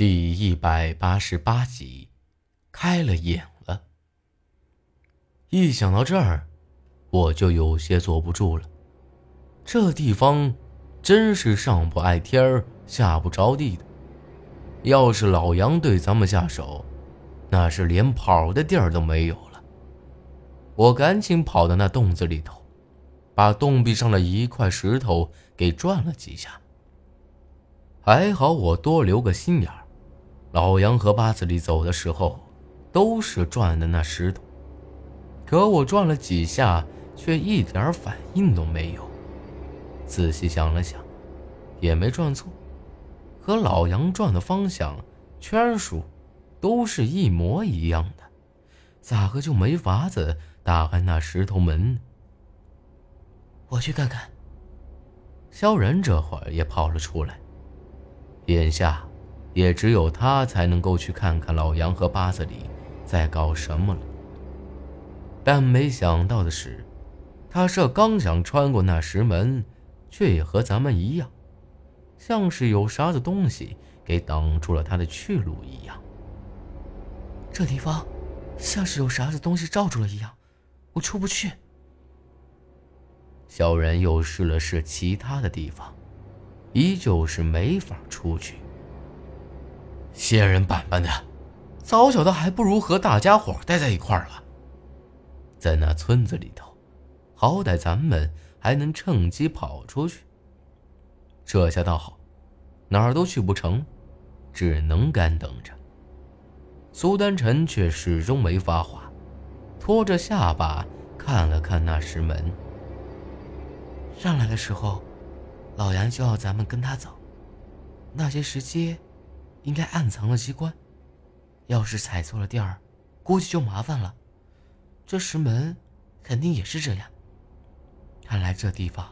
第188集，开了眼了。一想到这儿，我就有些坐不住了。这地方真是上不爱天，下不着地的。要是老杨对咱们下手，那是连跑的地儿都没有了。我赶紧跑到那洞子里头，把洞壁上的一块石头给转了几下。还好我多留个心眼儿，老杨和八子里走的时候都是转的那石头，可我转了几下却一点反应都没有。仔细想了想，也没转错，和老杨转的方向、圈数都是一模一样的，咋个就没法子打开那石头门呢？我去看看。萧然这会儿也跑了出来，眼下也只有他才能够去看看老杨和八子里在搞什么了。但没想到的是，他这刚想穿过那石门，却也和咱们一样，像是有啥子东西给挡住了他的去路一样。这地方像是有啥子东西罩住了一样，我出不去。小人又试了试其他的地方，依旧是没法出去。些人板板的，早晓得还不如和大家伙待在一块儿了。在那村子里头，好歹咱们还能趁机跑出去。这下倒好，哪儿都去不成，只能干等着。苏丹臣却始终没发话，拖着下巴看了看那石门。上来的时候，老杨就要咱们跟他走，那些石阶应该暗藏了机关，要是踩错了地儿，估计就麻烦了。这石门肯定也是这样，看来这地方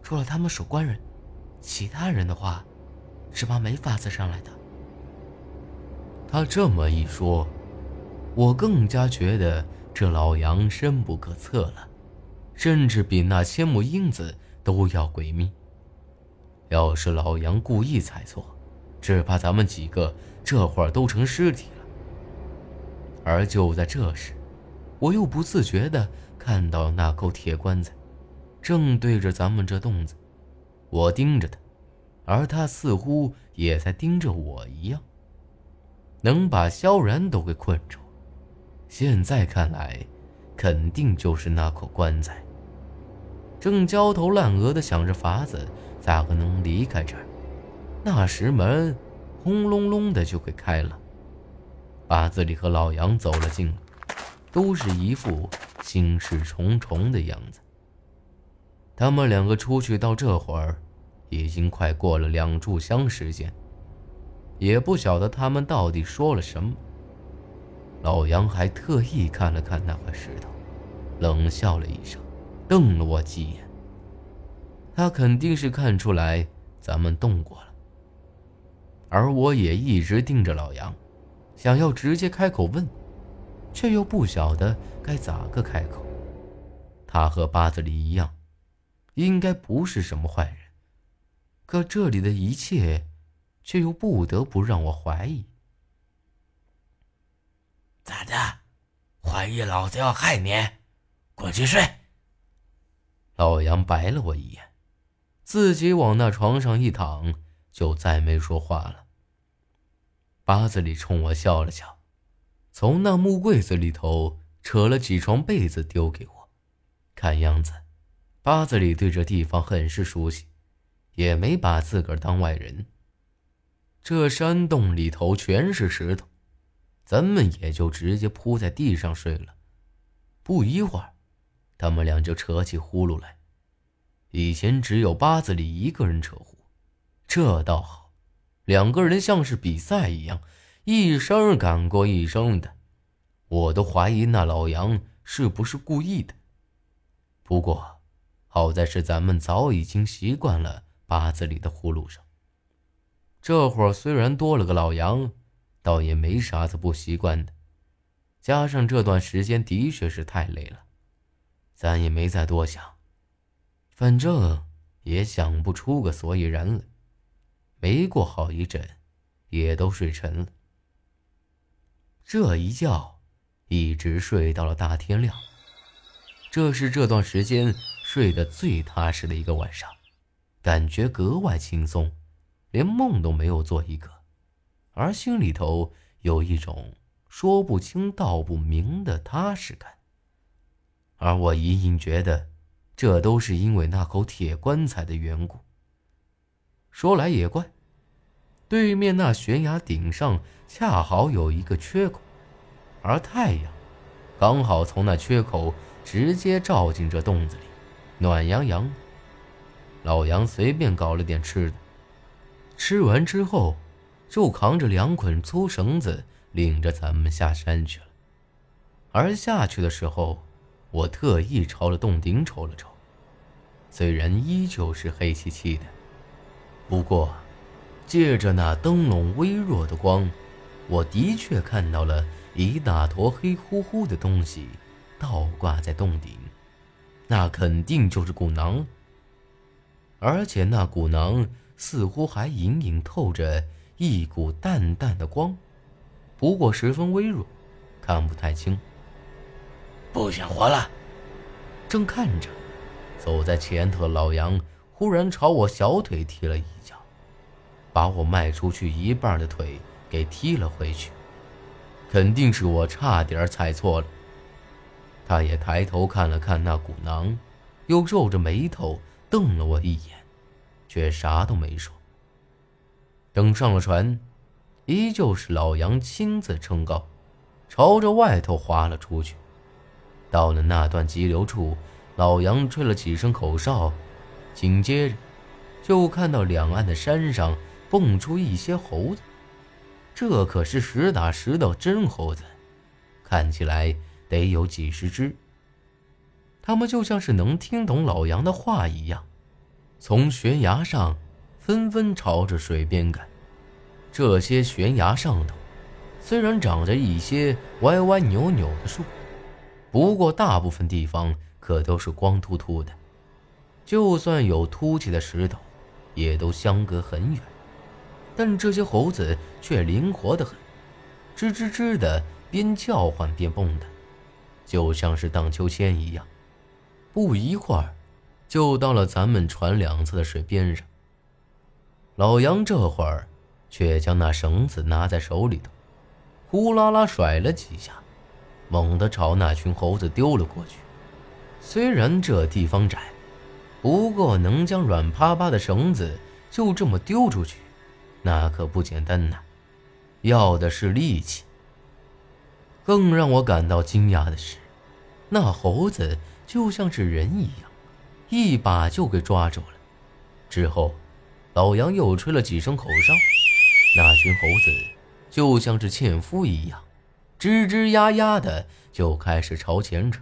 除了他们守关人，其他人的话只怕没法子上来的。他这么一说，我更加觉得这老杨深不可测了，甚至比那千木英子都要诡秘。要是老杨故意踩错，只怕咱们几个这会儿都成尸体了。而就在这时，我又不自觉地看到那口铁棺材正对着咱们这洞子，我盯着它，而它似乎也在盯着我一样，能把萧然都给困住。现在看来，肯定就是那口棺材。正焦头烂额地想着法子咋个能离开这儿，那石门轰隆隆的就给开了。八子里和老杨走了进来，都是一副心事重重的样子。他们两个出去到这会儿已经快过了两炷香时间，也不晓得他们到底说了什么。老杨还特意看了看那块石头，冷笑了一声，瞪了我几眼。他肯定是看出来咱们动过了。而我也一直盯着老杨，想要直接开口问，却又不晓得该咋个开口。他和八子里一样，应该不是什么坏人，可这里的一切却又不得不让我怀疑。咋的？怀疑老子要害你？滚去睡！老杨白了我一眼，自己往那床上一躺，就再没说话了。八子里冲我笑了笑，从那木柜子里头扯了几床被子丢给我。看样子，八子里对这地方很是熟悉，也没把自个儿当外人。这山洞里头全是石头，咱们也就直接铺在地上睡了。不一会儿，他们俩就扯起呼噜来。以前只有八子里一个人扯呼，这倒好，两个人像是比赛一样，一声赶过一声的。我都怀疑那老杨是不是故意的。不过好在是咱们早已经习惯了八子里的呼噜声，这会儿虽然多了个老杨，倒也没啥子不习惯的。加上这段时间的确是太累了，咱也没再多想，反正也想不出个所以然来。没过好一阵，也都睡沉了。这一觉一直睡到了大天亮，这是这段时间睡得最踏实的一个晚上，感觉格外轻松，连梦都没有做一个，而心里头有一种说不清道不明的踏实感。而我隐隐觉得这都是因为那口铁棺材的缘故。说来也怪，对面那悬崖顶上恰好有一个缺口，而太阳刚好从那缺口直接照进这洞子里，暖洋洋。老杨随便搞了点吃的，吃完之后就扛着2捆粗绳子领着咱们下山去了。而下去的时候，我特意朝着洞顶瞅了瞅，虽然依旧是黑漆漆的，不过借着那灯笼微弱的光，我的确看到了一大坨黑乎乎的东西倒挂在洞顶，那肯定就是骨囊，而且那骨囊似乎还隐隐透着一股淡淡的光，不过十分微弱，看不太清。不想活了！正看着，走在前头的老杨忽然朝我小腿踢了一脚，把我迈出去一半的腿给踢了回去，肯定是我差点踩错了。他也抬头看了看那骨囊，又皱着眉头瞪了我一眼，却啥都没说。等上了船，依旧是老杨亲自撑篙，朝着外头划了出去。到了那段急流处，老杨吹了几声口哨，紧接着就看到两岸的山上蹦出一些猴子，这可是实打实的真猴子，看起来得有几十只。他们就像是能听懂老杨的话一样，从悬崖上纷纷朝着水边赶。这些悬崖上头虽然长着一些歪歪扭扭的树，不过大部分地方可都是光秃秃的，就算有凸起的石头也都相隔很远，但这些猴子却灵活得很，吱吱吱的边叫唤边蹦的，就像是荡秋千一样。不一会儿就到了咱们船两侧的水边上，老杨这会儿却将那绳子拿在手里头，呼啦啦甩了几下，猛地朝那群猴子丢了过去。虽然这地方窄，不过能将软趴趴的绳子就这么丢出去，那可不简单呐，要的是力气。更让我感到惊讶的是，那猴子就像是人一样，一把就给抓住了。之后老杨又吹了几声口哨，那群猴子就像是纤夫一样，吱吱呀呀的就开始朝前扯，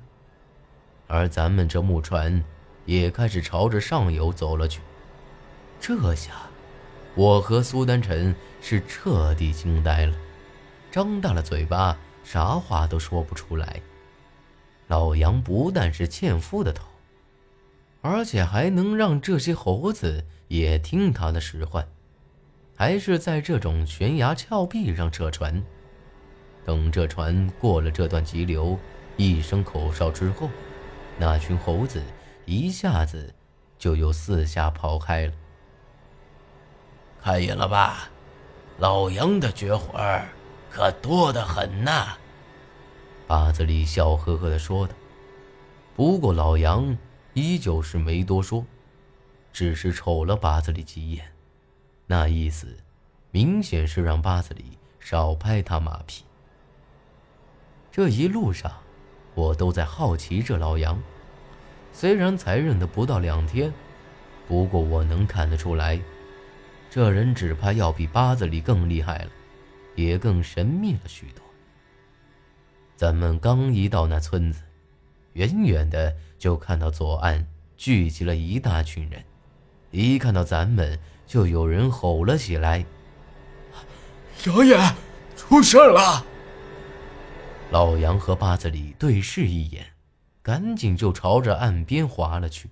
而咱们这木船也开始朝着上游走了去。这下我和苏丹臣是彻底惊呆了，张大了嘴巴，啥话都说不出来。老杨不但是纤夫的头，而且还能让这些猴子也听他的使唤，还是在这种悬崖峭壁上扯船。等这船过了这段急流，一声口哨之后，那群猴子一下子就有4下跑开了。看见了吧，老杨的绝活儿可多得很呐，八子里笑呵呵地说道。不过老杨依旧是没多说，只是瞅了八子里几眼，那意思明显是让八子里少拍他马屁。这一路上我都在好奇这老杨，虽然才认得不到2天，不过我能看得出来，这人只怕要比八子里更厉害了，也更神秘了许多。咱们刚一到那村子，远远的就看到左岸聚集了一大群人，一看到咱们就有人吼了起来：杨爷，出事了！老杨和八子里对视一眼，赶紧就朝着岸边划了去。